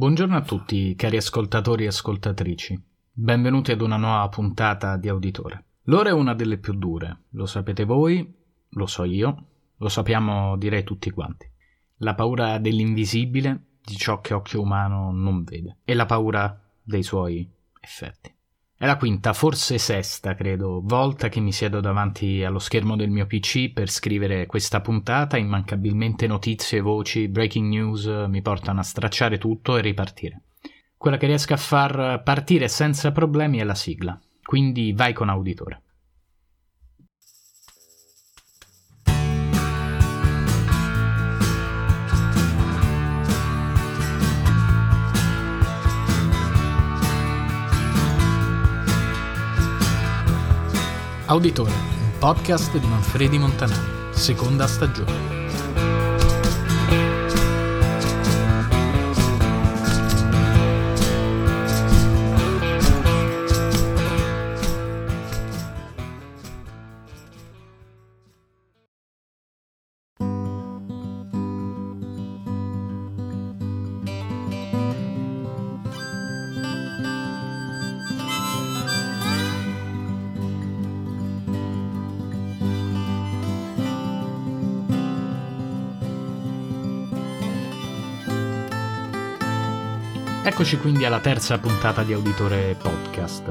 Buongiorno a tutti, cari ascoltatori e ascoltatrici. Benvenuti ad una nuova puntata di Auditore. L'ora è una delle più dure, lo sapete voi, lo so io, lo sappiamo direi tutti quanti. La paura dell'invisibile, di ciò che occhio umano non vede, e la paura dei suoi effetti. È la quinta, forse sesta, credo, volta che mi siedo davanti allo schermo del mio PC per scrivere questa puntata. Immancabilmente notizie, voci, breaking news mi portano a stracciare tutto e ripartire. Quella che riesco a far partire senza problemi è la sigla, quindi vai con Auditore. Auditore, un podcast di Manfredi Montanari, seconda stagione. Eccoci quindi alla terza puntata di Auditore Podcast.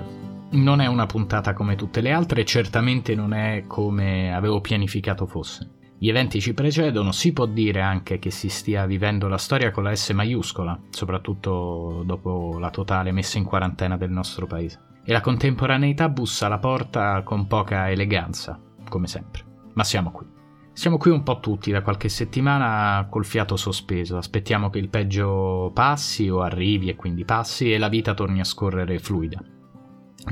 Non è una puntata come tutte le altre, certamente non è come avevo pianificato fosse. Gli eventi ci precedono, si può dire anche che si stia vivendo la storia con la S maiuscola, soprattutto dopo la totale messa in quarantena del nostro paese. E la contemporaneità bussa alla porta con poca eleganza, come sempre. Ma siamo qui. Siamo qui un po' tutti da qualche settimana col fiato sospeso, aspettiamo che il peggio passi o arrivi e quindi passi e la vita torni a scorrere fluida.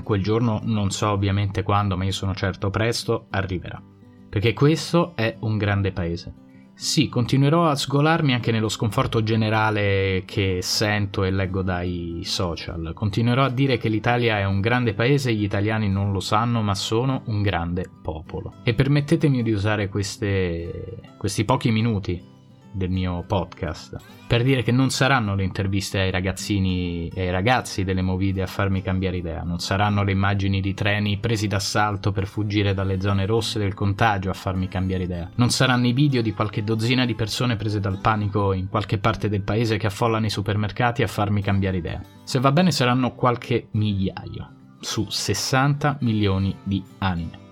Quel giorno, non so ovviamente quando, ma io sono certo presto, arriverà. Perché questo è un grande paese. Sì, continuerò a sgolarmi anche nello sconforto generale che sento e leggo dai social. Continuerò a dire che l'Italia è un grande paese, gli italiani non lo sanno, ma sono un grande popolo. E permettetemi di usare questi pochi minuti del mio podcast per dire che non saranno le interviste ai ragazzini e ai ragazzi delle Movide a farmi cambiare idea, non saranno le immagini di treni presi d'assalto per fuggire dalle zone rosse del contagio a farmi cambiare idea, non saranno i video di qualche dozzina di persone prese dal panico in qualche parte del paese che affollano i supermercati a farmi cambiare idea. Se va bene saranno qualche migliaio su 60 milioni di anime.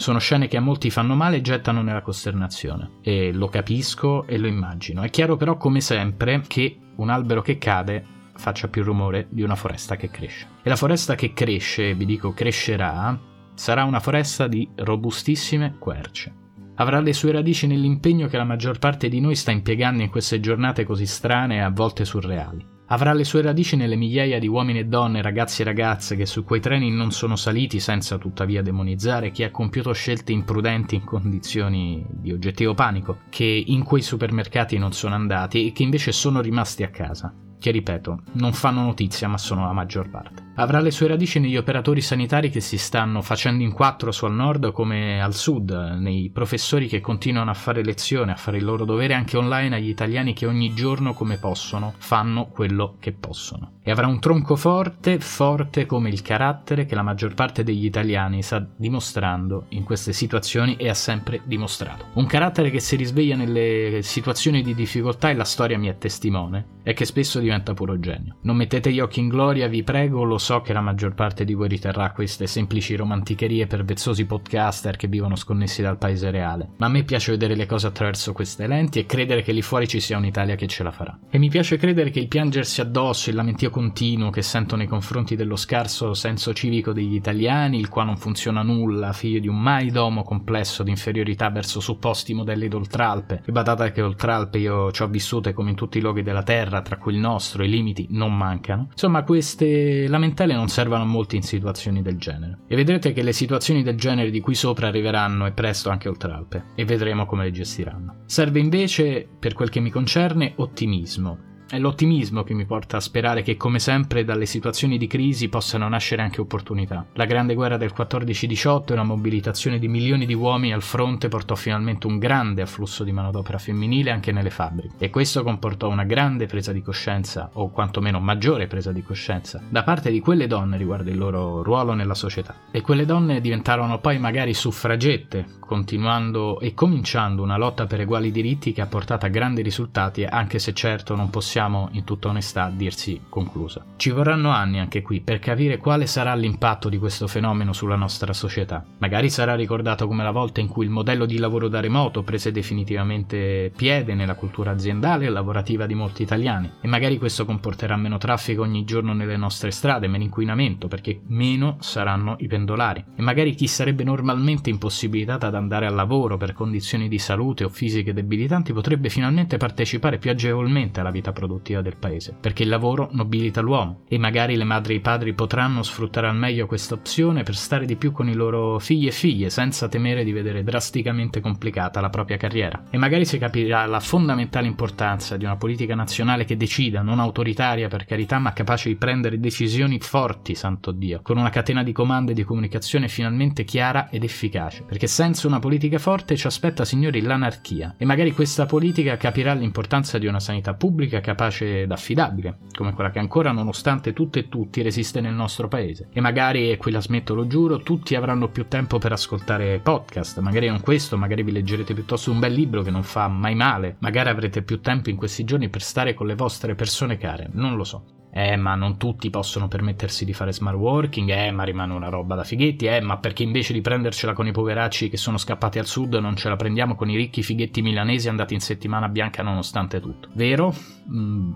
Sono scene che a molti fanno male e gettano nella costernazione, e lo capisco e lo immagino. È chiaro però, come sempre, che un albero che cade faccia più rumore di una foresta che cresce. E la foresta che cresce, vi dico crescerà, sarà una foresta di robustissime querce. Avrà le sue radici nell'impegno che la maggior parte di noi sta impiegando in queste giornate così strane e a volte surreali. Avrà le sue radici nelle migliaia di uomini e donne, ragazzi e ragazze che su quei treni non sono saliti senza tuttavia demonizzare chi ha compiuto scelte imprudenti in condizioni di oggettivo panico, che in quei supermercati non sono andati e che invece sono rimasti a casa, che ripeto, non fanno notizia ma sono la maggior parte. Avrà le sue radici negli operatori sanitari che si stanno facendo in quattro su al nord come al sud, nei professori che continuano a fare lezione, a fare il loro dovere anche online agli italiani che ogni giorno come possono fanno quello che possono. E avrà un tronco forte, forte come il carattere che la maggior parte degli italiani sta dimostrando in queste situazioni e ha sempre dimostrato. Un carattere che si risveglia nelle situazioni di difficoltà e la storia mi è testimone, e che spesso diventa puro genio. Non mettete gli occhi in gloria, vi prego, lo so che la maggior parte di voi riterrà queste semplici romanticherie per vezzosi podcaster che vivono sconnessi dal paese reale, ma a me piace vedere le cose attraverso queste lenti e credere che lì fuori ci sia un'Italia che ce la farà. E mi piace credere che il piangersi addosso, il lamentio continuo che sento nei confronti dello scarso senso civico degli italiani, il qua non funziona nulla, figlio di un maidomo complesso di inferiorità verso supposti modelli d'oltralpe, e badate che oltralpe io ci ho vissute come in tutti i luoghi della terra, tra cui il nostro, i limiti non mancano. Insomma, queste lamentele non servono a molti in situazioni del genere. E vedrete che le situazioni del genere di qui sopra arriveranno e presto anche oltralpe, e vedremo come le gestiranno. Serve invece, per quel che mi concerne, ottimismo. È l'ottimismo che mi porta a sperare che, come sempre, dalle situazioni di crisi possano nascere anche opportunità. La grande guerra del 14-18 e la mobilitazione di milioni di uomini al fronte portò finalmente un grande afflusso di manodopera femminile anche nelle fabbriche, e questo comportò una grande presa di coscienza, o quantomeno maggiore presa di coscienza, da parte di quelle donne riguardo il loro ruolo nella società. E quelle donne diventarono poi magari suffragette, continuando e cominciando una lotta per uguali diritti che ha portato a grandi risultati, anche se certo non possiamo in tutta onestà dirsi conclusa. Ci vorranno anni anche qui per capire quale sarà l'impatto di questo fenomeno sulla nostra società. Magari sarà ricordato come la volta in cui il modello di lavoro da remoto prese definitivamente piede nella cultura aziendale e lavorativa di molti italiani, e magari questo comporterà meno traffico ogni giorno nelle nostre strade, meno inquinamento perché meno saranno i pendolari, e magari chi sarebbe normalmente impossibilitata ad andare al lavoro per condizioni di salute o fisiche debilitanti potrebbe finalmente partecipare più agevolmente alla vita produttiva del paese, perché il lavoro nobilita l'uomo, e magari le madri e i padri potranno sfruttare al meglio questa opzione per stare di più con i loro figli e figlie senza temere di vedere drasticamente complicata la propria carriera. E magari si capirà la fondamentale importanza di una politica nazionale che decida, non autoritaria per carità, ma capace di prendere decisioni forti, santo Dio, con una catena di comando e di comunicazione finalmente chiara ed efficace, perché senza una politica forte ci aspetta, signori, l'anarchia. E magari questa politica capirà l'importanza di una sanità pubblica capace ed affidabile, come quella che ancora, nonostante tutto e tutti, resiste nel nostro paese. E magari, e qui la smetto, lo giuro, tutti avranno più tempo per ascoltare podcast, magari non questo, magari vi leggerete piuttosto un bel libro che non fa mai male, magari avrete più tempo in questi giorni per stare con le vostre persone care, non lo so. Ma non tutti possono permettersi di fare smart working, ma rimane una roba da fighetti, ma perché invece di prendercela con i poveracci che sono scappati al sud non ce la prendiamo con i ricchi fighetti milanesi andati in settimana bianca nonostante tutto. Vero?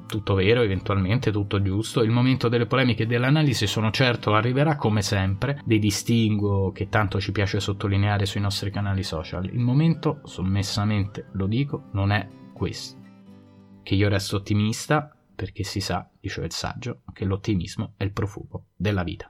Tutto vero, eventualmente, tutto giusto. Il momento delle polemiche e dell'analisi sono certo arriverà, come sempre, dei distinguo che tanto ci piace sottolineare sui nostri canali social. Il momento, sommessamente lo dico, non è questo. Che io resto ottimista, perché si sa, dice il saggio, che l'ottimismo è il profumo della vita.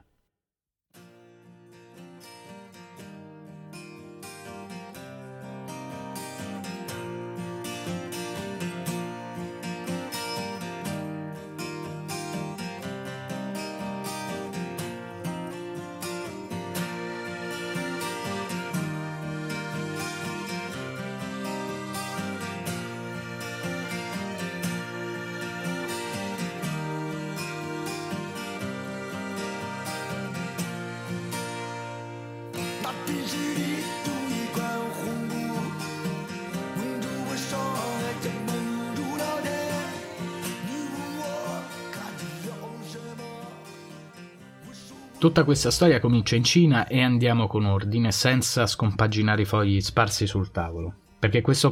Tutta questa storia comincia in Cina, e andiamo con ordine, senza scompaginare i fogli sparsi sul tavolo, perché questo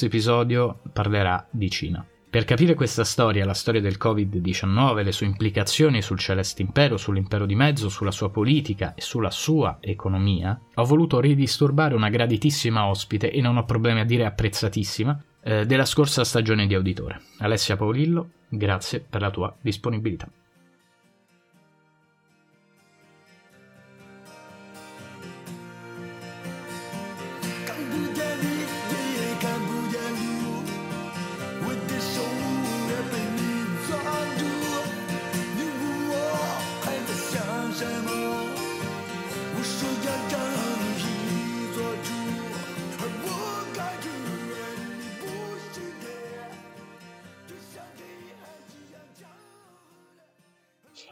episodio parlerà di Cina. Per capire questa storia, la storia del Covid-19, le sue implicazioni sul Celeste Impero, sull'Impero di Mezzo, sulla sua politica e sulla sua economia, ho voluto ridisturbare una graditissima ospite, e non ho problemi a dire apprezzatissima, della scorsa stagione di Auditore. Alessia Paolillo, grazie per la tua disponibilità.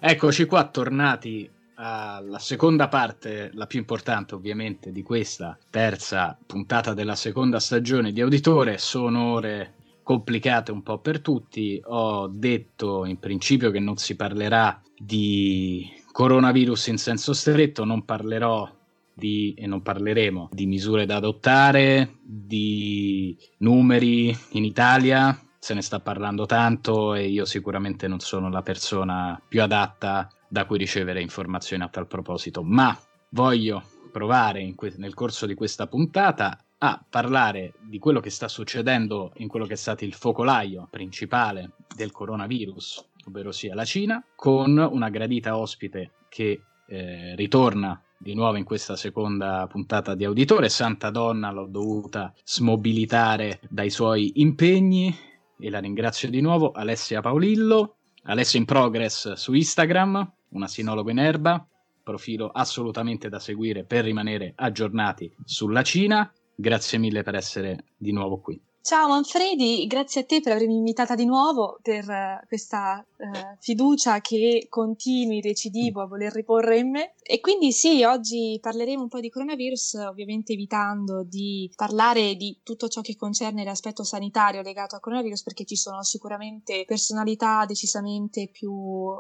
Eccoci qua, tornati alla seconda parte, la più importante ovviamente di questa terza puntata della seconda stagione di Auditore. Sono ore complicate un po' per tutti. Ho detto in principio che non si parlerà di coronavirus in senso stretto, non parleremo di misure da adottare, di numeri in Italia. Se ne sta parlando tanto e io sicuramente non sono la persona più adatta da cui ricevere informazioni a tal proposito, ma voglio provare nel corso di questa puntata a parlare di quello che sta succedendo in quello che è stato il focolaio principale del coronavirus, ovvero sia la Cina, con una gradita ospite che ritorna di nuovo in questa seconda puntata di Auditore. Santa Donna, l'ho dovuta smobilitare dai suoi impegni. e la ringrazio di nuovo, Alessia Paolillo, Alessia in Progress su Instagram, una sinologa in erba, profilo assolutamente da seguire per rimanere aggiornati sulla Cina. Grazie mille per essere di nuovo qui. Ciao Manfredi, grazie a te per avermi invitata di nuovo, per questa fiducia che continui recidivo a voler riporre in me. E quindi sì, oggi parleremo un po' di coronavirus, ovviamente evitando di parlare di tutto ciò che concerne l'aspetto sanitario legato al coronavirus, perché ci sono sicuramente personalità decisamente più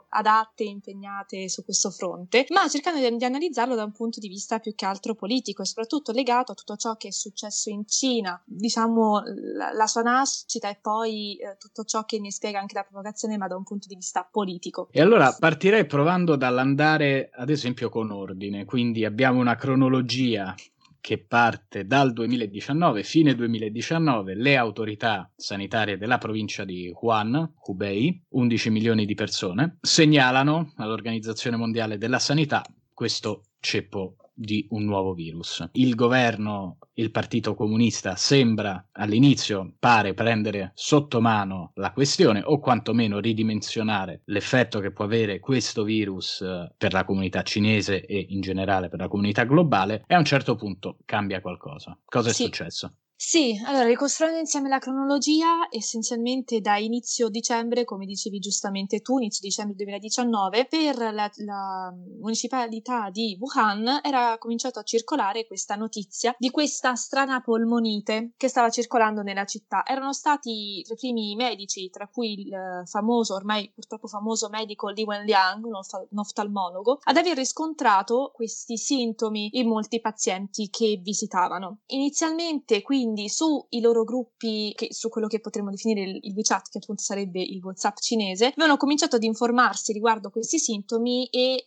adatte e impegnate su questo fronte, ma cercando di analizzarlo da un punto di vista più che altro politico e soprattutto legato a tutto ciò che è successo in Cina, diciamo la sua nascita e poi tutto ciò che ne spiega anche la propagazione, ma da un punto di vista politico. E allora partirei provando dall'andare ad esempio con ordine, quindi abbiamo una cronologia che parte dal 2019, fine 2019, le autorità sanitarie della provincia di Wuhan, Hubei, 11 milioni di persone, segnalano all'Organizzazione Mondiale della Sanità questo ceppo di un nuovo virus. Il governo, il Partito Comunista, sembra all'inizio, pare, prendere sotto mano la questione o quantomeno ridimensionare l'effetto che può avere questo virus per la comunità cinese e in generale per la comunità globale, e a un certo punto cambia qualcosa. Cosa è successo? Sì, allora ricostruendo insieme la cronologia, essenzialmente da inizio dicembre, come dicevi giustamente tu, inizio dicembre 2019, per la municipalità di Wuhan era cominciato a circolare questa notizia di questa strana polmonite che stava circolando nella città. Erano stati i primi medici, tra cui il famoso, ormai purtroppo famoso medico Li Wenliang, un oftalmologo, ad aver riscontrato questi sintomi in molti pazienti che visitavano. Inizialmente, quindi, sui loro gruppi, su quello che potremmo definire il WeChat, che appunto sarebbe il WhatsApp cinese, avevano cominciato ad informarsi riguardo questi sintomi e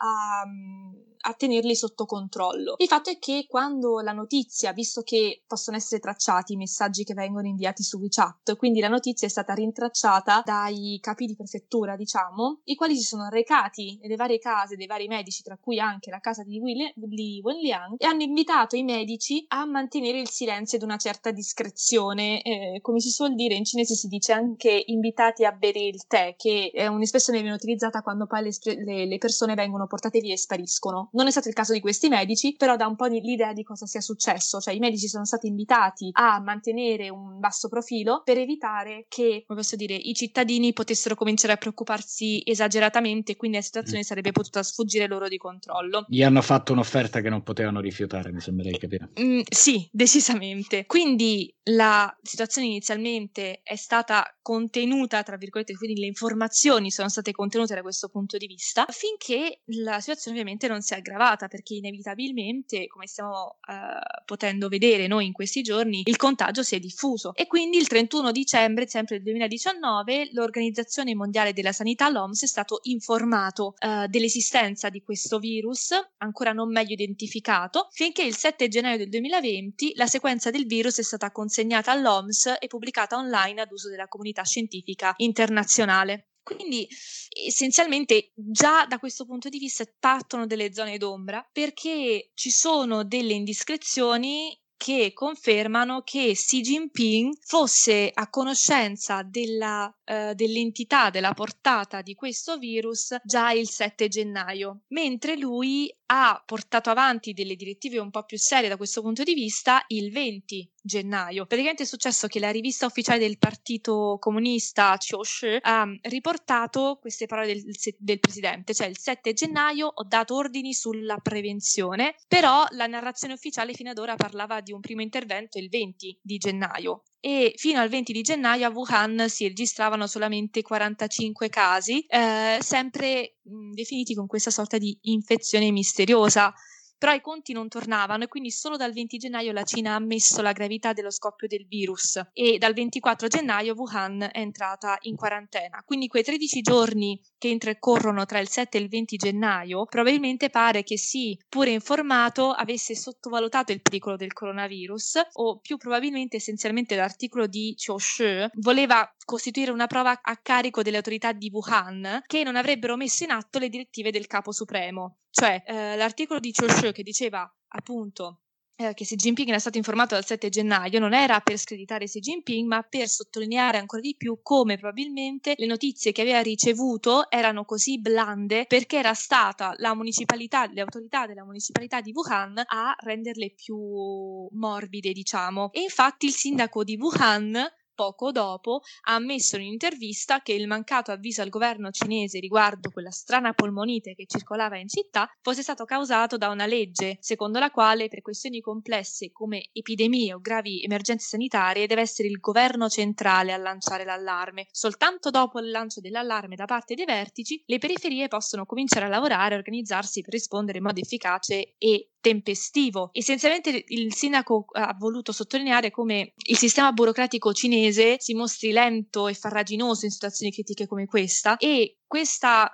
a tenerli sotto controllo. Il fatto è che quando la notizia, visto che possono essere tracciati i messaggi che vengono inviati su WeChat, quindi la notizia è stata rintracciata dai capi di prefettura, diciamo, i quali si sono recati nelle varie case dei vari medici, tra cui anche la casa di Li Wenliang, e hanno invitato i medici a mantenere il silenzio ed una certa discrezione, come si suol dire, in cinese si dice anche invitati a bere il tè, che è un'espressione che viene utilizzata quando poi le persone vengono portate via e spariscono. Non è stato il caso di questi medici, però dà un po' l'idea di cosa sia successo, cioè i medici sono stati invitati a mantenere un basso profilo per evitare che, come posso dire, i cittadini potessero cominciare a preoccuparsi esageratamente, quindi la situazione sarebbe potuta sfuggire loro di controllo. Gli hanno fatto un'offerta che non potevano rifiutare, mi sembra di capire. Sì, decisamente. Quindi la situazione inizialmente è stata contenuta, tra virgolette, quindi le informazioni sono state contenute da questo punto di vista, finché la situazione ovviamente non si è aggravata, perché inevitabilmente, come stiamo potendo vedere noi in questi giorni, il contagio si è diffuso. E quindi il 31 dicembre, sempre del 2019, l'Organizzazione Mondiale della Sanità, l'OMS, è stato informato dell'esistenza di questo virus, ancora non meglio identificato, finché il 7 gennaio del 2020 la sequenza del virus è stata consegnata all'OMS e pubblicata online ad uso della comunità scientifica internazionale. Quindi essenzialmente già da questo punto di vista partono delle zone d'ombra, perché ci sono delle indiscrezioni che confermano che Xi Jinping fosse a conoscenza dell'entità, della portata di questo virus già il 7 gennaio, mentre lui ha portato avanti delle direttive un po' più serie da questo punto di vista il 20 gennaio. Praticamente è successo che la rivista ufficiale del Partito Comunista, Qiushi, ha riportato queste parole del presidente, cioè il 7 gennaio ho dato ordini sulla prevenzione, però la narrazione ufficiale fino ad ora parlava di un primo intervento il 20 di gennaio. E fino al 20 di gennaio a Wuhan si registravano solamente 45 casi, sempre definiti con questa sorta di infezione misteriosa. Però i conti non tornavano e quindi solo dal 20 gennaio la Cina ha ammesso la gravità dello scoppio del virus e dal 24 gennaio Wuhan è entrata in quarantena. Quindi quei 13 giorni che intercorrono tra il 7 e il 20 gennaio, probabilmente pare che Xi, pure informato, avesse sottovalutato il pericolo del coronavirus, o più probabilmente essenzialmente l'articolo di Qiushi voleva costituire una prova a carico delle autorità di Wuhan che non avrebbero messo in atto le direttive del capo supremo. Cioè l'articolo di Qiushi che diceva appunto che Xi Jinping era stato informato dal 7 gennaio non era per screditare Xi Jinping, ma per sottolineare ancora di più come probabilmente le notizie che aveva ricevuto erano così blande perché era stata la municipalità, le autorità della municipalità di Wuhan a renderle più morbide, diciamo. E infatti il sindaco di Wuhan poco dopo ha ammesso in un'intervista che il mancato avviso al governo cinese riguardo quella strana polmonite che circolava in città fosse stato causato da una legge secondo la quale per questioni complesse come epidemie o gravi emergenze sanitarie deve essere il governo centrale a lanciare l'allarme. Soltanto dopo il lancio dell'allarme da parte dei vertici le periferie possono cominciare a lavorare e organizzarsi per rispondere in modo efficace e tempestivo. Essenzialmente il sindaco ha voluto sottolineare come il sistema burocratico cinese si mostri lento e farraginoso in situazioni critiche come questa e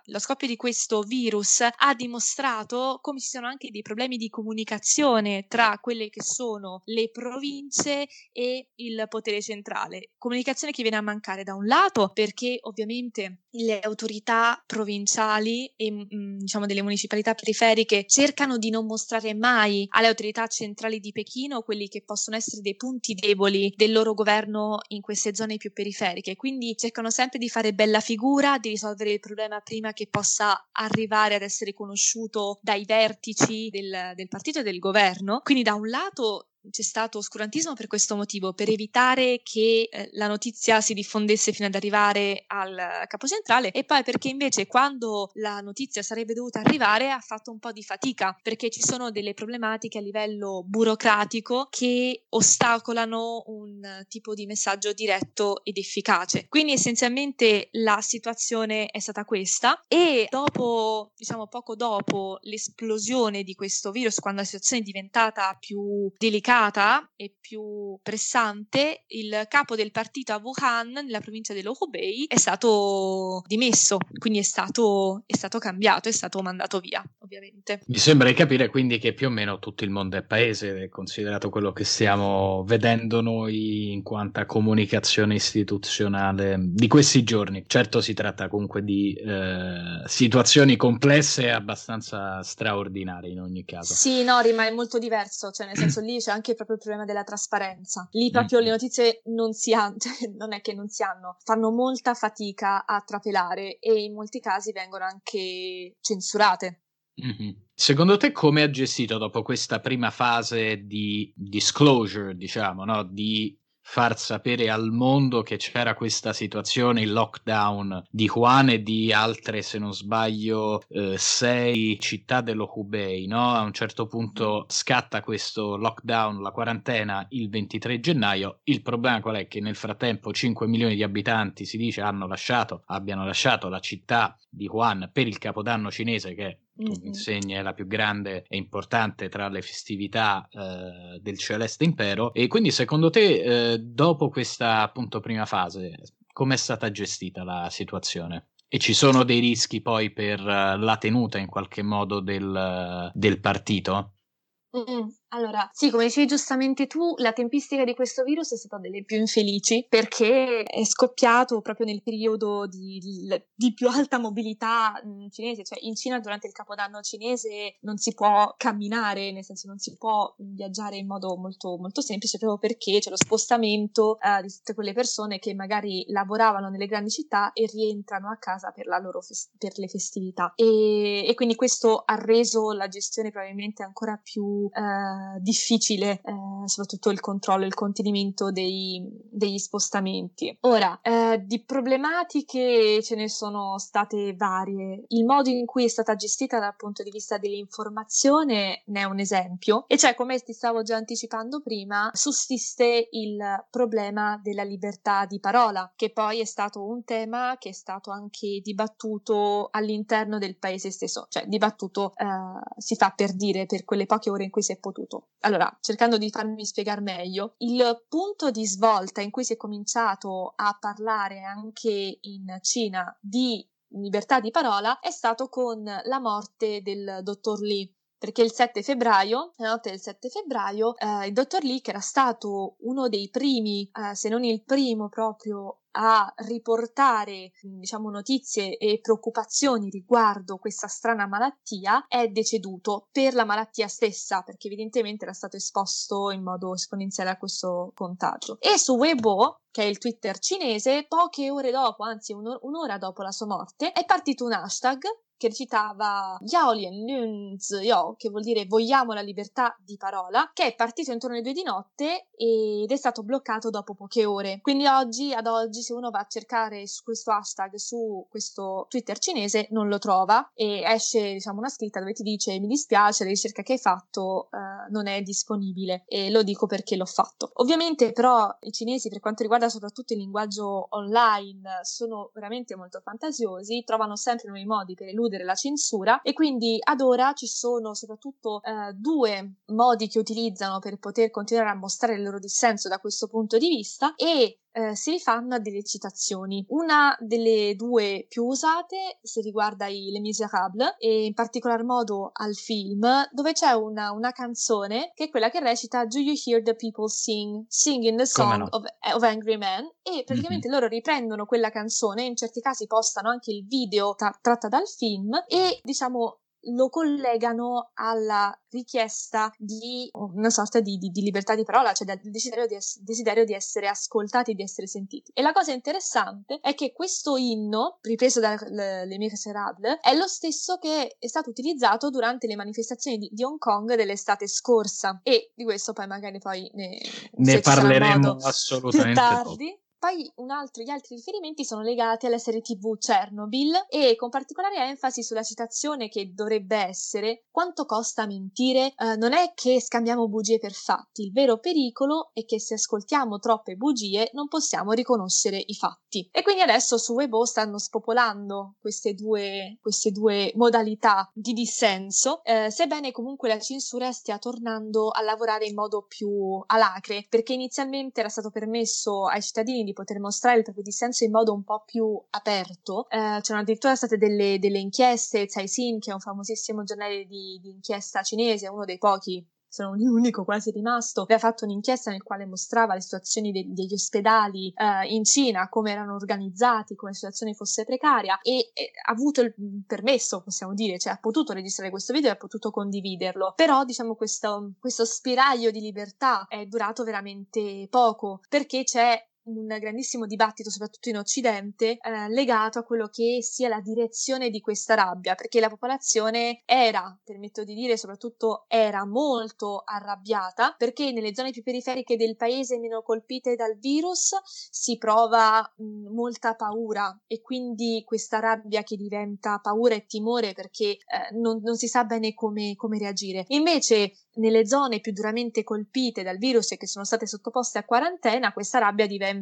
lo scoppio di questo virus ha dimostrato come ci siano anche dei problemi di comunicazione tra quelle che sono le province e il potere centrale. Comunicazione che viene a mancare da un lato perché ovviamente le autorità provinciali e diciamo delle municipalità periferiche cercano di non mostrare mai alle autorità centrali di Pechino quelli che possono essere dei punti deboli del loro governo in queste zone più periferiche, quindi cercano sempre di fare bella figura, di risolvere il problema prima che possa arrivare ad essere conosciuto dai vertici del partito e del governo. Quindi da un lato c'è stato oscurantismo per questo motivo, per evitare che la notizia si diffondesse fino ad arrivare al capo centrale, e poi perché invece quando la notizia sarebbe dovuta arrivare ha fatto un po' di fatica perché ci sono delle problematiche a livello burocratico che ostacolano un tipo di messaggio diretto ed efficace. Quindi essenzialmente la situazione è stata questa, e dopo, diciamo poco dopo l'esplosione di questo virus, quando la situazione è diventata più delicata e più pressante, il capo del partito a Wuhan, nella provincia dello Hubei, è stato dimesso, quindi è stato cambiato, è stato mandato via, ovviamente. Mi sembra di capire quindi che più o meno tutto il mondo è paese, considerato quello che stiamo vedendo noi in quanto a comunicazione istituzionale di questi giorni. Certo si tratta comunque di situazioni complesse e abbastanza straordinarie in ogni caso. Sì, no, rimane molto diverso, cioè nel senso lì c'è anche proprio il problema della trasparenza. Lì proprio le notizie non si hanno, non è che non si hanno, fanno molta fatica a trapelare e in molti casi vengono anche censurate. Mm-hmm. Secondo te come ha gestito dopo questa prima fase di disclosure, diciamo, no? Di far sapere al mondo che c'era questa situazione, il lockdown di Wuhan e di altre, se non sbaglio, 6 città dello Hubei, no? A un certo punto scatta questo lockdown, la quarantena, il 23 gennaio. Il problema qual è? Che nel frattempo 5 milioni di abitanti, si dice, abbiano lasciato la città di Wuhan per il Capodanno cinese, che tu mi insegni è la più grande e importante tra le festività del Celeste Impero. E quindi secondo te dopo questa appunto prima fase com'è stata gestita la situazione? E ci sono dei rischi poi per la tenuta in qualche modo del partito? Allora, sì, come dicevi giustamente tu, la tempistica di questo virus è stata delle più infelici perché è scoppiato proprio nel periodo di più alta mobilità cinese, cioè in Cina durante il Capodanno cinese non si può camminare, nel senso non si può viaggiare in modo molto, molto semplice, proprio perché c'è lo spostamento di tutte quelle persone che magari lavoravano nelle grandi città e rientrano a casa per la loro per le festività, e quindi questo ha reso la gestione probabilmente ancora più difficile, soprattutto il controllo e il contenimento degli spostamenti. Ora, di problematiche ce ne sono state varie. Il modo in cui è stata gestita dal punto di vista dell'informazione ne è un esempio, e cioè, come ti stavo già anticipando prima, sussiste il problema della libertà di parola, che poi è stato un tema che è stato anche dibattuto all'interno del paese stesso, cioè dibattuto si fa per dire, per quelle poche ore in cui si è potuto. Allora, cercando di farmi spiegare meglio, il punto di svolta in cui si è cominciato a parlare anche in Cina di libertà di parola è stato con la morte del dottor Li, perché il 7 febbraio, la notte del 7 febbraio, il dottor Li, che era stato uno dei primi, se non il primo proprio a riportare, diciamo, notizie e preoccupazioni riguardo questa strana malattia, è deceduto per la malattia stessa, perché evidentemente era stato esposto in modo esponenziale a questo contagio. E su Weibo, che è il Twitter cinese, poche ore dopo, anzi un'ora dopo la sua morte, è partito un hashtag che recitava Yaoli, che vuol dire vogliamo la libertà di parola, che è partito intorno alle 2 di notte ed è stato bloccato dopo poche ore. Quindi ad oggi, se uno va a cercare su questo hashtag, su questo Twitter cinese, non lo trova e esce, diciamo, una scritta dove ti dice mi dispiace, la ricerca che hai fatto non è disponibile, e lo dico perché l'ho fatto. Ovviamente però i cinesi, per quanto riguarda soprattutto il linguaggio online, sono veramente molto fantasiosi, trovano sempre nuovi modi per eludere la censura, e quindi ad ora ci sono soprattutto 2 modi che utilizzano per poter continuare a mostrare il loro dissenso da questo punto di vista, e si rifanno a delle citazioni. Una delle 2 più usate se riguarda i Les Misérables, e in particolar modo al film, dove c'è una canzone che è quella che recita Do you hear the people sing? Singing the song of angry men. E praticamente loro riprendono quella canzone, in certi casi postano anche il video tratta dal film, e diciamo lo collegano alla richiesta di una sorta di libertà di parola, cioè del desiderio di essere ascoltati, di essere sentiti. E la cosa interessante è che questo inno, ripreso da Les Misérables, è lo stesso che è stato utilizzato durante le manifestazioni di Hong Kong dell'estate scorsa, e di questo poi magari ne parleremo assolutamente più tardi. Dopo. Poi gli altri riferimenti sono legati alla serie TV Chernobyl, e con particolare enfasi sulla citazione che dovrebbe essere quanto costa mentire, non è che scambiamo bugie per fatti, il vero pericolo è che se ascoltiamo troppe bugie non possiamo riconoscere i fatti. E quindi adesso su Weibo stanno spopolando queste due modalità di dissenso, sebbene comunque la censura stia tornando a lavorare in modo più alacre, perché inizialmente era stato permesso ai cittadini di poter mostrare il proprio dissenso in modo un po' più aperto. C'erano addirittura state delle inchieste. Caixin, che è un famosissimo giornale di inchiesta cinese, uno dei pochi, se non l'unico quasi rimasto, aveva fatto un'inchiesta nel quale mostrava le situazioni degli ospedali in Cina, come erano organizzati, come la situazione fosse precaria, e ha avuto il permesso, possiamo dire, cioè ha potuto registrare questo video e ha potuto condividerlo. Però diciamo questo spiraglio di libertà è durato veramente poco, perché c'è un grandissimo dibattito, soprattutto in Occidente, legato a quello che sia la direzione di questa rabbia, perché la popolazione era molto arrabbiata, perché nelle zone più periferiche del paese, meno colpite dal virus, si prova molta paura, e quindi questa rabbia che diventa paura e timore, perché non si sa bene come reagire. Invece nelle zone più duramente colpite dal virus e che sono state sottoposte a quarantena, questa rabbia diventa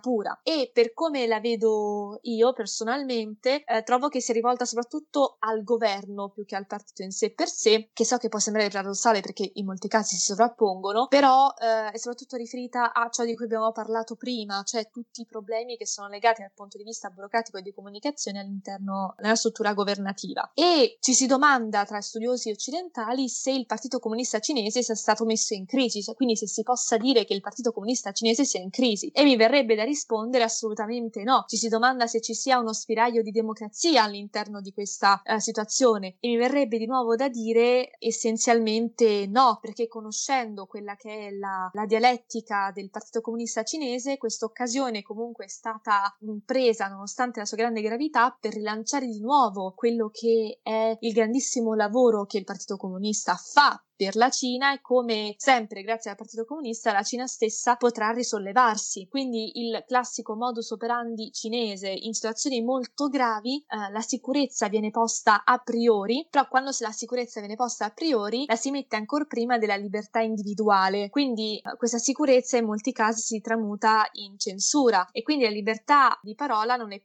pura. E per come la vedo io personalmente, trovo che sia rivolta soprattutto al governo più che al partito in sé per sé, che so che può sembrare paradossale perché in molti casi si sovrappongono, però è soprattutto riferita a ciò di cui abbiamo parlato prima, cioè tutti i problemi che sono legati dal punto di vista burocratico e di comunicazione all'interno della struttura governativa. E ci si domanda tra studiosi occidentali se il Partito Comunista Cinese sia stato messo in crisi, cioè quindi se si possa dire che il Partito Comunista Cinese sia in crisi, e mi verrebbe da rispondere assolutamente no. Ci si domanda se ci sia uno spiraglio di democrazia all'interno di questa situazione, e mi verrebbe di nuovo da dire essenzialmente no, perché conoscendo quella che è la dialettica del Partito Comunista Cinese, questa occasione comunque è stata presa, nonostante la sua grande gravità, per rilanciare di nuovo quello che è il grandissimo lavoro che il Partito Comunista fa per la Cina, e come sempre grazie al Partito Comunista la Cina stessa potrà risollevarsi. Quindi il classico modus operandi cinese: in situazioni molto gravi la sicurezza viene posta a priori, però quando la sicurezza viene posta a priori la si mette ancora prima della libertà individuale, quindi questa sicurezza in molti casi si tramuta in censura, e quindi la libertà di parola non è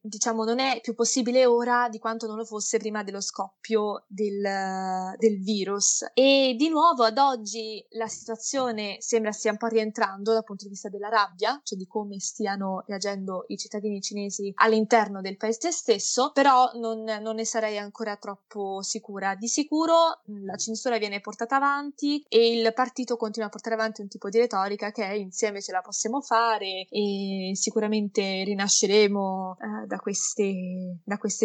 più possibile ora di quanto non lo fosse prima dello scoppio del virus. E di nuovo nuovo ad oggi la situazione sembra stia un po' rientrando dal punto di vista della rabbia, cioè di come stiano reagendo i cittadini cinesi all'interno del paese stesso, però non ne sarei ancora troppo sicura. Di sicuro la censura viene portata avanti e il partito continua a portare avanti un tipo di retorica che è insieme ce la possiamo fare e sicuramente rinasceremo da queste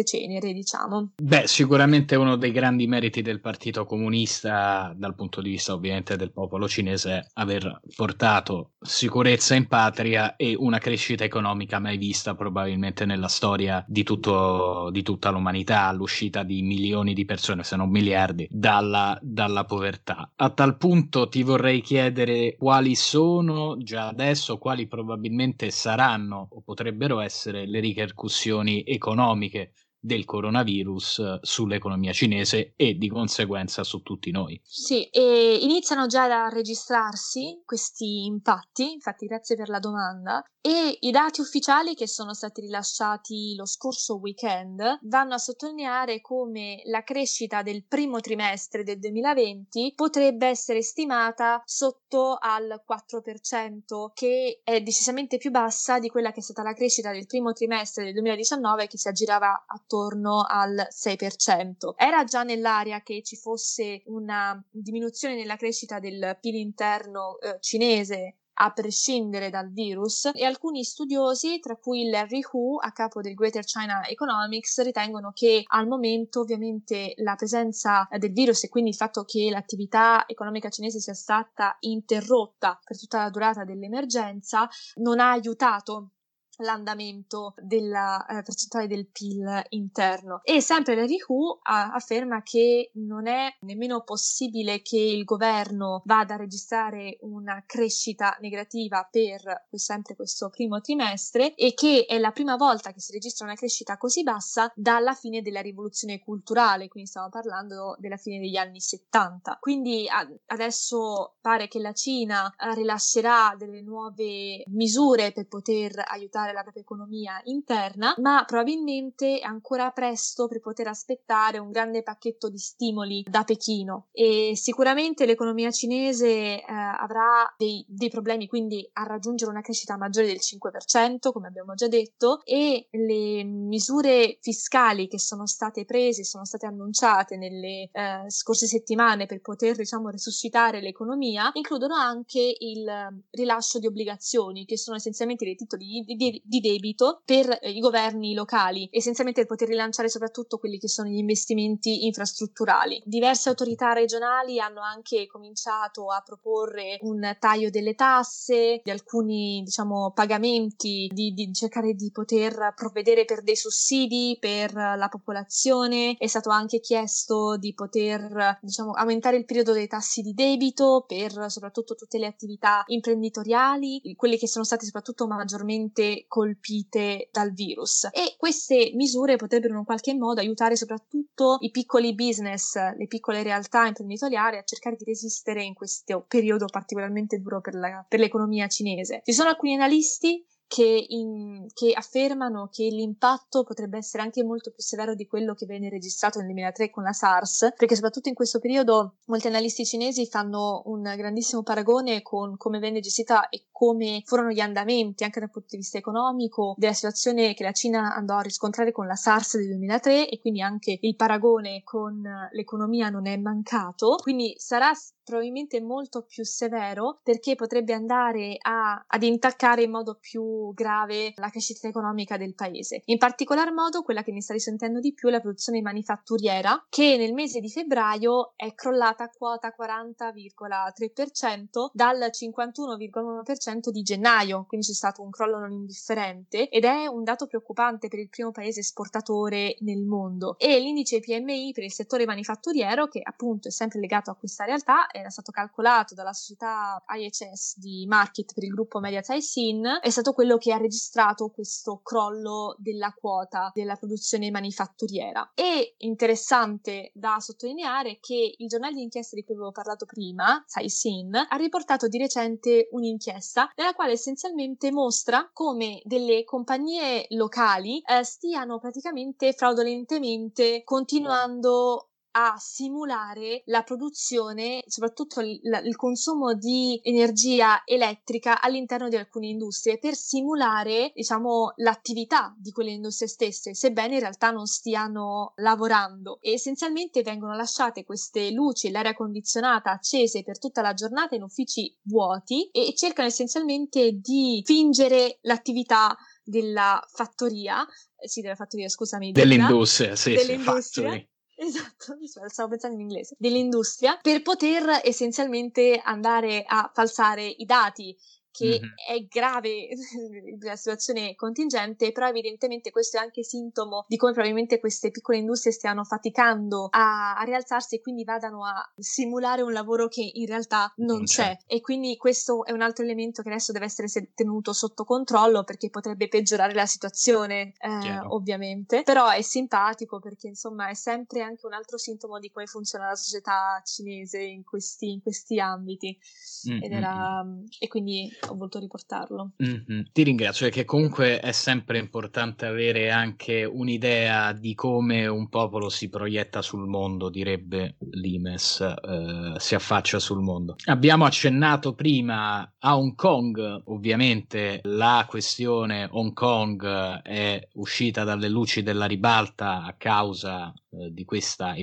ceneri, diciamo. Beh, sicuramente uno dei grandi meriti del Partito Comunista dal punto di vista ovviamente del popolo cinese è aver portato sicurezza in patria e una crescita economica mai vista probabilmente nella storia di tutta l'umanità, l'uscita di milioni di persone, se non miliardi, dalla povertà. A tal punto ti vorrei chiedere quali sono già adesso, quali probabilmente saranno o potrebbero essere le ripercussioni economiche del coronavirus sull'economia cinese e di conseguenza su tutti noi. Sì, e iniziano già a registrarsi questi impatti, infatti grazie per la domanda, e i dati ufficiali che sono stati rilasciati lo scorso weekend vanno a sottolineare come la crescita del primo trimestre del 2020 potrebbe essere stimata sotto al 4%, che è decisamente più bassa di quella che è stata la crescita del primo trimestre del 2019, che si aggirava attorno al 6%. Era già nell'aria che ci fosse una diminuzione nella crescita del PIL interno cinese, a prescindere dal virus, e alcuni studiosi, tra cui Larry Hu, a capo del Greater China Economics, ritengono che al momento ovviamente la presenza del virus e quindi il fatto che l'attività economica cinese sia stata interrotta per tutta la durata dell'emergenza non ha aiutato l'andamento della percentuale del PIL interno. E sempre Larry Hu afferma che non è nemmeno possibile che il governo vada a registrare una crescita negativa per sempre questo primo trimestre e che è la prima volta che si registra una crescita così bassa dalla fine della rivoluzione culturale, quindi stiamo parlando della fine degli anni 70. Quindi adesso pare che la Cina rilascerà delle nuove misure per poter aiutare la propria economia interna, ma probabilmente è ancora presto per poter aspettare un grande pacchetto di stimoli da Pechino, e sicuramente l'economia cinese avrà dei problemi quindi a raggiungere una crescita maggiore del 5%, come abbiamo già detto, e le misure fiscali che sono state prese, sono state annunciate nelle scorse settimane per poter, diciamo, resuscitare l'economia, includono anche il rilascio di obbligazioni, che sono essenzialmente dei titoli di debito per i governi locali, essenzialmente per poter rilanciare soprattutto quelli che sono gli investimenti infrastrutturali. Diverse autorità regionali hanno anche cominciato a proporre un taglio delle tasse, di alcuni, diciamo, pagamenti, di cercare di poter provvedere per dei sussidi per la popolazione. È stato anche chiesto di poter, diciamo, aumentare il periodo dei tassi di debito per soprattutto tutte le attività imprenditoriali, quelle che sono state soprattutto maggiormente colpite dal virus, e queste misure potrebbero in qualche modo aiutare soprattutto i piccoli business, le piccole realtà imprenditoriali a cercare di resistere in questo periodo particolarmente duro per l'economia cinese. Ci sono alcuni analisti che affermano che l'impatto potrebbe essere anche molto più severo di quello che venne registrato nel 2003 con la SARS, perché soprattutto in questo periodo molti analisti cinesi fanno un grandissimo paragone con come venne gestita e come furono gli andamenti anche dal punto di vista economico della situazione che la Cina andò a riscontrare con la SARS del 2003, e quindi anche il paragone con l'economia non è mancato. Quindi sarà probabilmente molto più severo, perché potrebbe andare ad intaccare in modo più grave la crescita economica del paese. In particolar modo quella che ne sta risentendo di più è la produzione manifatturiera, che nel mese di febbraio è crollata a quota 40,3% dal 51,1% di gennaio, quindi c'è stato un crollo non indifferente, ed è un dato preoccupante per il primo paese esportatore nel mondo. E l'indice PMI per il settore manifatturiero, che appunto è sempre legato a questa realtà, era stato calcolato dalla società IHS di Market per il gruppo media Caixin, è stato quello che ha registrato questo crollo della quota della produzione manifatturiera. È interessante da sottolineare che il giornale di inchiesta di cui avevo parlato prima, Caixin, ha riportato di recente un'inchiesta nella quale essenzialmente mostra come delle compagnie locali stiano praticamente fraudolentemente continuando a simulare la produzione, soprattutto il consumo di energia elettrica all'interno di alcune industrie, per simulare, diciamo, l'attività di quelle industrie stesse, sebbene in realtà non stiano lavorando. E essenzialmente vengono lasciate queste luci e l'aria condizionata accese per tutta la giornata in uffici vuoti e cercano essenzialmente di fingere l'attività dell'industria. Esatto, stavo pensando in inglese, dell'industria, per poter essenzialmente andare a falsare i dati, che è grave la situazione contingente, però evidentemente questo è anche sintomo di come probabilmente queste piccole industrie stiano faticando a rialzarsi e quindi vadano a simulare un lavoro che in realtà non c'è. E quindi questo è un altro elemento che adesso deve essere tenuto sotto controllo, perché potrebbe peggiorare la situazione, ovviamente. Però è simpatico perché insomma è sempre anche un altro sintomo di come funziona la società cinese in questi ambiti. E quindi ho voluto riportarlo. Ti ringrazio, perché comunque è sempre importante avere anche un'idea di come un popolo si proietta sul mondo, direbbe Limes, si affaccia sul mondo. Abbiamo accennato prima a Hong Kong, ovviamente la questione Hong Kong è uscita dalle luci della ribalta a causa di questa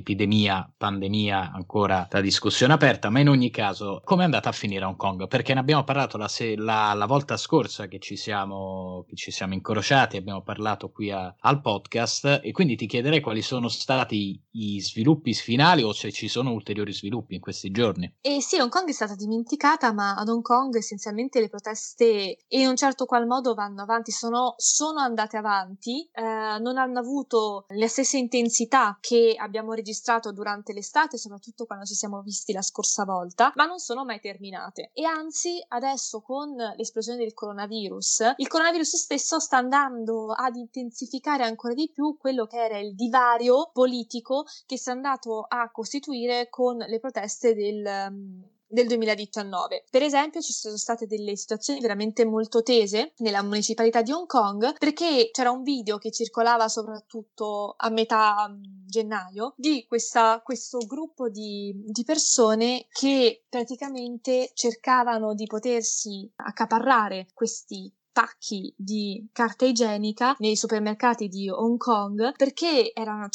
pandemia ancora da discussione aperta, ma in ogni caso come è andata a finire Hong Kong? Perché ne abbiamo parlato la volta scorsa che ci siamo incrociati, abbiamo parlato qui al podcast, e quindi ti chiederei quali sono stati gli sviluppi finali o se ci sono ulteriori sviluppi in questi giorni. E sì, Hong Kong è stata dimenticata, ma ad Hong Kong essenzialmente le proteste in un certo qual modo vanno avanti, sono andate avanti, non hanno avuto la stessa intensità che abbiamo registrato durante l'estate, soprattutto quando ci siamo visti la scorsa volta, ma non sono mai terminate. E anzi, adesso con l'esplosione del coronavirus, il coronavirus stesso sta andando ad intensificare ancora di più quello che era il divario politico che si è andato a costituire con le proteste del 2019. Per esempio ci sono state delle situazioni veramente molto tese nella municipalità di Hong Kong, perché c'era un video che circolava soprattutto a metà gennaio di questo gruppo di persone che praticamente cercavano di potersi accaparrare questi pacchi di carta igienica nei supermercati di Hong Kong, perché c'erano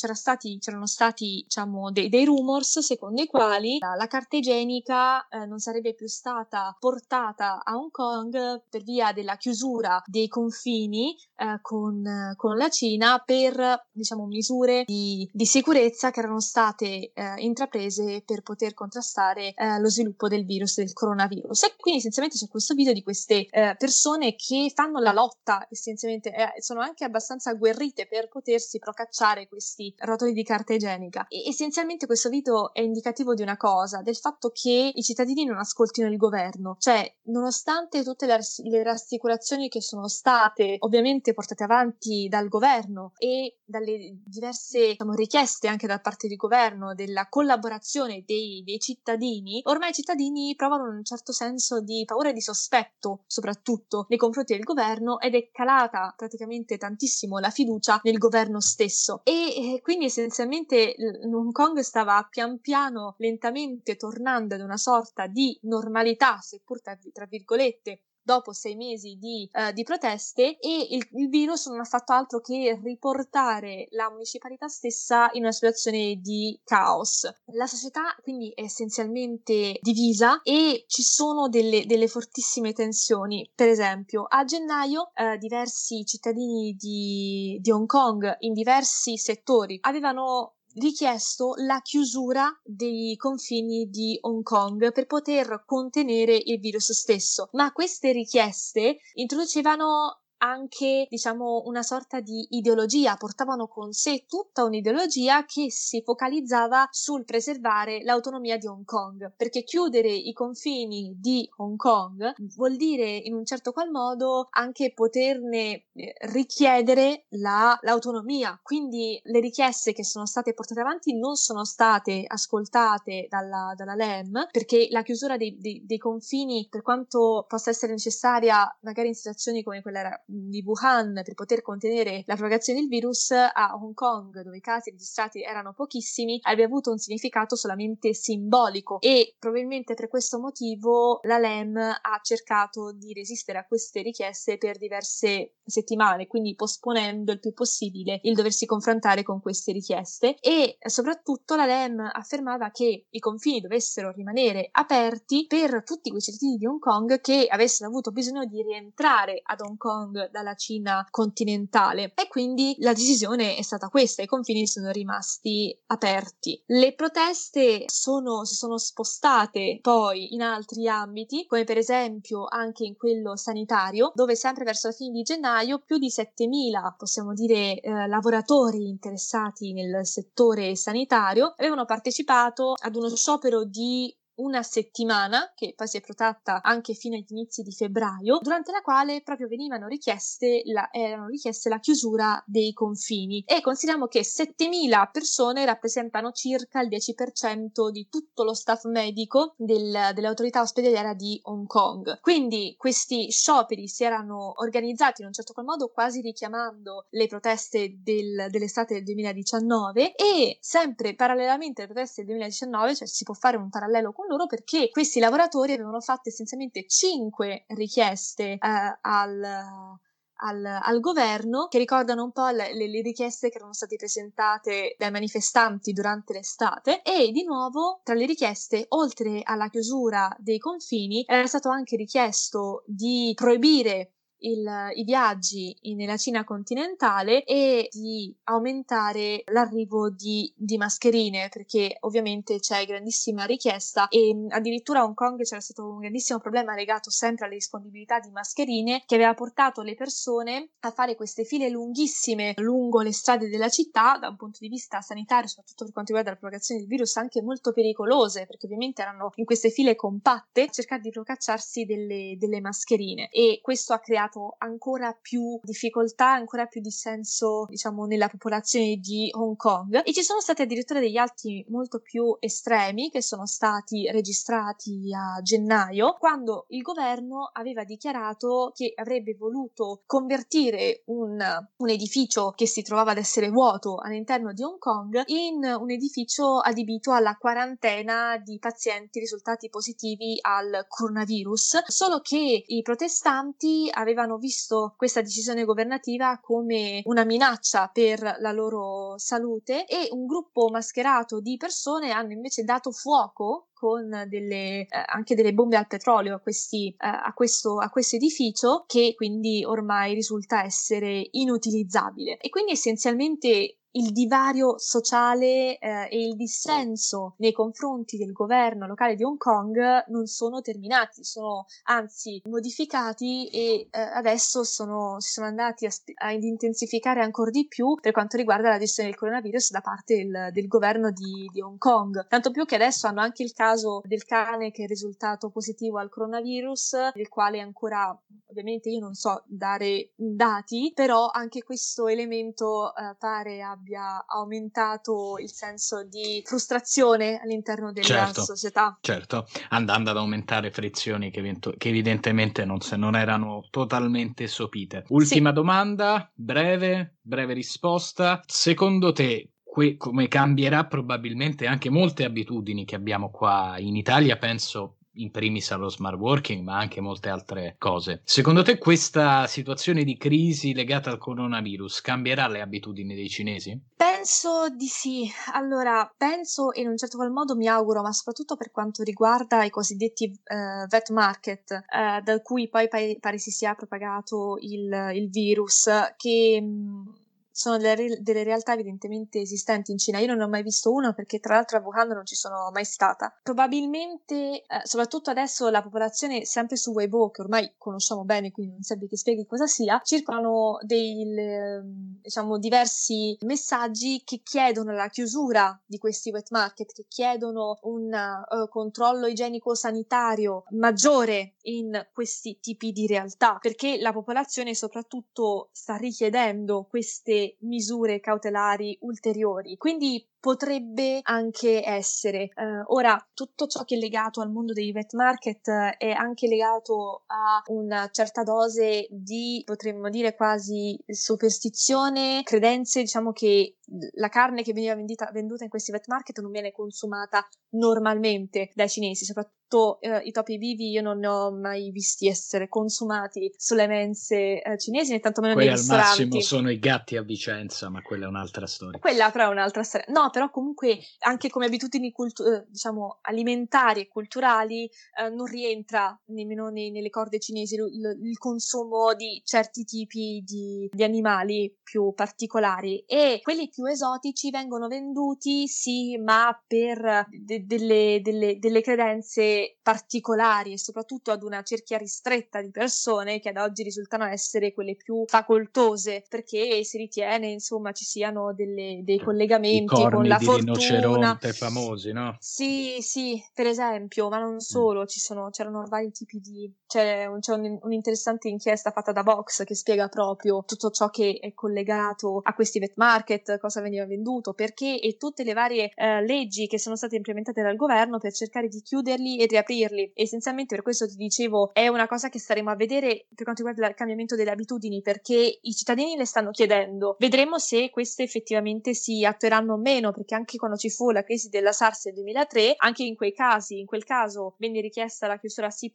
stati diciamo dei rumors secondo i quali la carta igienica non sarebbe più stata portata a Hong Kong per via della chiusura dei confini con la Cina, per diciamo misure di sicurezza che erano state intraprese per poter contrastare lo sviluppo del virus, del coronavirus. E quindi essenzialmente c'è questo video di queste persone che fanno la lotta, essenzialmente sono anche abbastanza agguerrite per potersi procacciare questi rotoli di carta igienica. E essenzialmente questo video è indicativo di una cosa, del fatto che i cittadini non ascoltino il governo, cioè nonostante tutte le rassicurazioni che sono state ovviamente portate avanti dal governo e dalle diverse richieste anche da parte del governo della collaborazione dei cittadini, ormai i cittadini provano un certo senso di paura e di sospetto soprattutto nei confronti del governo, ed è calata praticamente tantissimo la fiducia nel governo stesso. E quindi essenzialmente Hong Kong stava pian piano lentamente tornando ad una sorta di normalità, seppur tra virgolette, dopo 6 mesi di proteste, e il virus non ha fatto altro che riportare la municipalità stessa in una situazione di caos. La società quindi è essenzialmente divisa e ci sono delle fortissime tensioni. Per esempio, a gennaio diversi cittadini di Hong Kong in diversi settori avevano richiesto la chiusura dei confini di Hong Kong per poter contenere il virus stesso, ma queste richieste introducevano anche una sorta di ideologia, portavano con sé tutta un'ideologia che si focalizzava sul preservare l'autonomia di Hong Kong, perché chiudere i confini di Hong Kong vuol dire in un certo qual modo anche poterne richiedere l'autonomia. Quindi le richieste che sono state portate avanti non sono state ascoltate dalla LEM, perché la chiusura dei confini, per quanto possa essere necessaria magari in situazioni come quella di Wuhan per poter contenere la propagazione del virus, a Hong Kong, dove i casi registrati erano pochissimi, abbia avuto un significato solamente simbolico, e probabilmente per questo motivo la Lam ha cercato di resistere a queste richieste per diverse settimane, quindi posponendo il più possibile il doversi confrontare con queste richieste. E soprattutto la Lam affermava che i confini dovessero rimanere aperti per tutti quei cittadini di Hong Kong che avessero avuto bisogno di rientrare ad Hong Kong dalla Cina continentale, e quindi la decisione è stata questa: i confini sono rimasti aperti. Le proteste si sono spostate poi in altri ambiti, come per esempio anche in quello sanitario, dove sempre verso la fine di gennaio più di 7.000, possiamo dire, lavoratori interessati nel settore sanitario avevano partecipato ad uno sciopero di una settimana, che poi si è protratta anche fino agli inizi di febbraio, durante la quale proprio erano richieste la chiusura dei confini. E consideriamo che 7.000 persone rappresentano circa il 10% di tutto lo staff medico dell'autorità ospedaliera di Hong Kong. Quindi questi scioperi si erano organizzati in un certo qual modo, quasi richiamando le proteste dell'estate del 2019, e sempre parallelamente alle proteste del 2019, cioè si può fare un parallelo con loro, perché questi lavoratori avevano fatto essenzialmente 5 richieste al governo, che ricordano un po' le richieste che erano state presentate dai manifestanti durante l'estate. E di nuovo, tra le richieste, oltre alla chiusura dei confini, era stato anche richiesto di proibire i viaggi nella Cina continentale e di aumentare l'arrivo di mascherine, perché ovviamente c'è grandissima richiesta, e addirittura a Hong Kong c'era stato un grandissimo problema legato sempre alla disponibilità di mascherine, che aveva portato le persone a fare queste file lunghissime lungo le strade della città, da un punto di vista sanitario, soprattutto per quanto riguarda la propagazione del virus, anche molto pericolose, perché ovviamente erano in queste file compatte a cercare di procacciarsi delle mascherine, e questo ha creato ancora più difficoltà, ancora più dissenso, diciamo, nella popolazione di Hong Kong. E ci sono stati addirittura degli atti molto più estremi che sono stati registrati a gennaio, quando il governo aveva dichiarato che avrebbe voluto convertire un edificio che si trovava ad essere vuoto all'interno di Hong Kong in un edificio adibito alla quarantena di pazienti risultati positivi al coronavirus, solo che i protestanti avevano visto questa decisione governativa come una minaccia per la loro salute, e un gruppo mascherato di persone hanno invece dato fuoco con anche delle bombe al petrolio a questo edificio, che quindi ormai risulta essere inutilizzabile. E quindi essenzialmente il divario sociale e il dissenso nei confronti del governo locale di Hong Kong non sono terminati, sono anzi modificati, e adesso si sono andati ad intensificare ancora di più per quanto riguarda la gestione del coronavirus da parte del governo di Hong Kong. Tanto più che adesso hanno anche il caso del cane che è risultato positivo al coronavirus, del quale ancora ovviamente io non so dare dati, però anche questo elemento pare abbia aumentato il senso di frustrazione all'interno della società. Certo, andando ad aumentare frizioni che evidentemente non erano totalmente sopite. Ultima domanda, breve risposta. Secondo te, come cambierà probabilmente anche molte abitudini che abbiamo qua in Italia? Penso in primis allo smart working, ma anche molte altre cose. Secondo te questa situazione di crisi legata al coronavirus cambierà le abitudini dei cinesi? Penso di sì. Allora, penso, e in un certo qual modo mi auguro, ma soprattutto per quanto riguarda i cosiddetti wet market, da cui poi pare si sia propagato il virus, che sono delle realtà evidentemente esistenti in Cina. Io non ho mai visto uno, perché tra l'altro a Wuhan non ci sono mai stata. Probabilmente, soprattutto adesso, la popolazione, sempre su Weibo, che ormai conosciamo bene, quindi non serve che spieghi cosa sia, circolano diversi messaggi che chiedono la chiusura di questi wet market, che chiedono un controllo igienico-sanitario maggiore in questi tipi di realtà, perché la popolazione soprattutto sta richiedendo queste misure cautelari ulteriori. Quindi potrebbe anche essere. Ora, tutto ciò che è legato al mondo dei wet market è anche legato a una certa dose di, potremmo dire, quasi superstizione, credenze, diciamo che la carne che veniva venduta in questi wet market non viene consumata normalmente dai cinesi, soprattutto i topi vivi io non ne ho mai visti essere consumati sulle mense cinesi, né tantomeno nei ristoranti. Quelli al massimo sono i gatti a Vicenza, ma quella è un'altra storia. Quella però è un'altra storia. No, però comunque anche come abitudini diciamo alimentari e culturali non rientra nemmeno nelle corde cinesi il consumo di certi tipi di animali più particolari, e quelli più esotici vengono venduti sì, ma per delle credenze particolari e soprattutto ad una cerchia ristretta di persone che ad oggi risultano essere quelle più facoltose, perché si ritiene insomma ci siano dei collegamenti con la fortuna. I corni di rinoceronte famosi, no? Sì, sì, per esempio, ma non solo, c'erano vari tipi di... C'è un'interessante inchiesta fatta da Vox che spiega proprio tutto ciò che è collegato a questi wet market, cosa veniva venduto, perché, e tutte le varie leggi che sono state implementate dal governo per cercare di chiuderli e riaprirli. E essenzialmente, per questo ti dicevo, è una cosa che staremo a vedere per quanto riguarda il cambiamento delle abitudini, perché i cittadini le stanno chiedendo. Vedremo se queste effettivamente si attueranno o meno, perché anche quando ci fu la crisi della SARS nel 2003, anche in quel caso venne richiesta la chiusura, si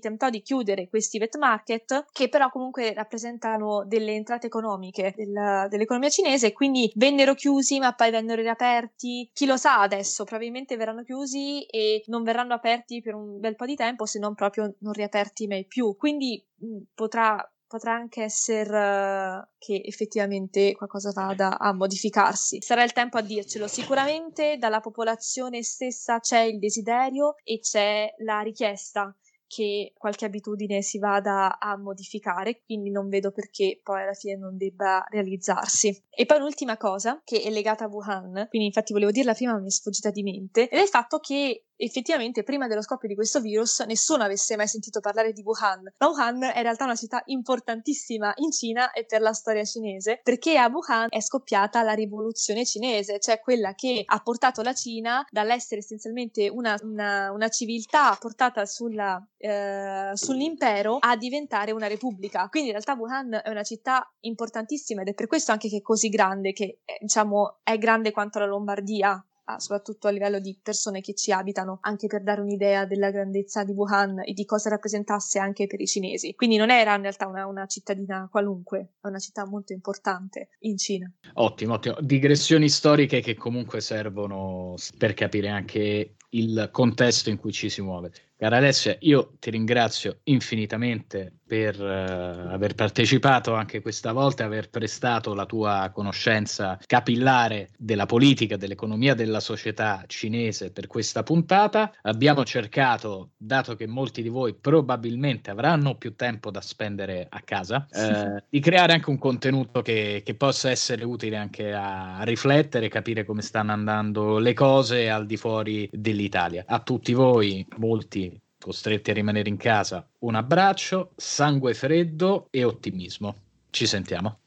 tentò di chiudere questi wet market, che però comunque rappresentano delle entrate economiche dell'economia cinese, quindi vennero chiusi ma poi vennero riaperti. Chi lo sa adesso, probabilmente verranno chiusi e non verranno aperti per un bel po' di tempo, se non proprio non riaperti mai più, quindi potrà anche essere che effettivamente qualcosa vada a modificarsi. Sarà il tempo a dircelo. Sicuramente dalla popolazione stessa c'è il desiderio e c'è la richiesta che qualche abitudine si vada a modificare, quindi non vedo perché poi alla fine non debba realizzarsi. E poi un'ultima cosa che è legata a Wuhan, quindi infatti volevo dirla prima ma mi è sfuggita di mente, ed è il fatto che effettivamente prima dello scoppio di questo virus nessuno avesse mai sentito parlare di Wuhan, ma Wuhan è in realtà una città importantissima in Cina e per la storia cinese, perché a Wuhan è scoppiata la rivoluzione cinese, cioè quella che ha portato la Cina dall'essere essenzialmente una civiltà portata sull'impero a diventare una repubblica. Quindi in realtà Wuhan è una città importantissima ed è per questo anche che è così grande, che diciamo è grande quanto la Lombardia, soprattutto a livello di persone che ci abitano, anche per dare un'idea della grandezza di Wuhan e di cosa rappresentasse anche per i cinesi. Quindi non era in realtà una cittadina qualunque, è una città molto importante in Cina. Ottimo. Digressioni storiche che comunque servono per capire anche il contesto in cui ci si muove. Cara Alessia, io ti ringrazio infinitamente per aver partecipato anche questa volta, aver prestato la tua conoscenza capillare della politica, dell'economia, della società cinese per questa puntata. Abbiamo cercato, dato che molti di voi probabilmente avranno più tempo da spendere a casa, di creare anche un contenuto che possa essere utile anche a riflettere, capire come stanno andando le cose al di fuori dell'Italia. A tutti voi, molti costretti a rimanere in casa, un abbraccio, sangue freddo e ottimismo. Ci sentiamo.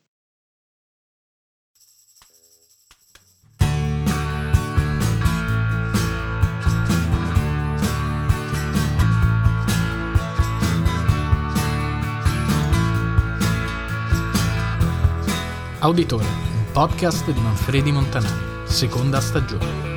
Auditore, un podcast di Manfredi Montanari, seconda stagione.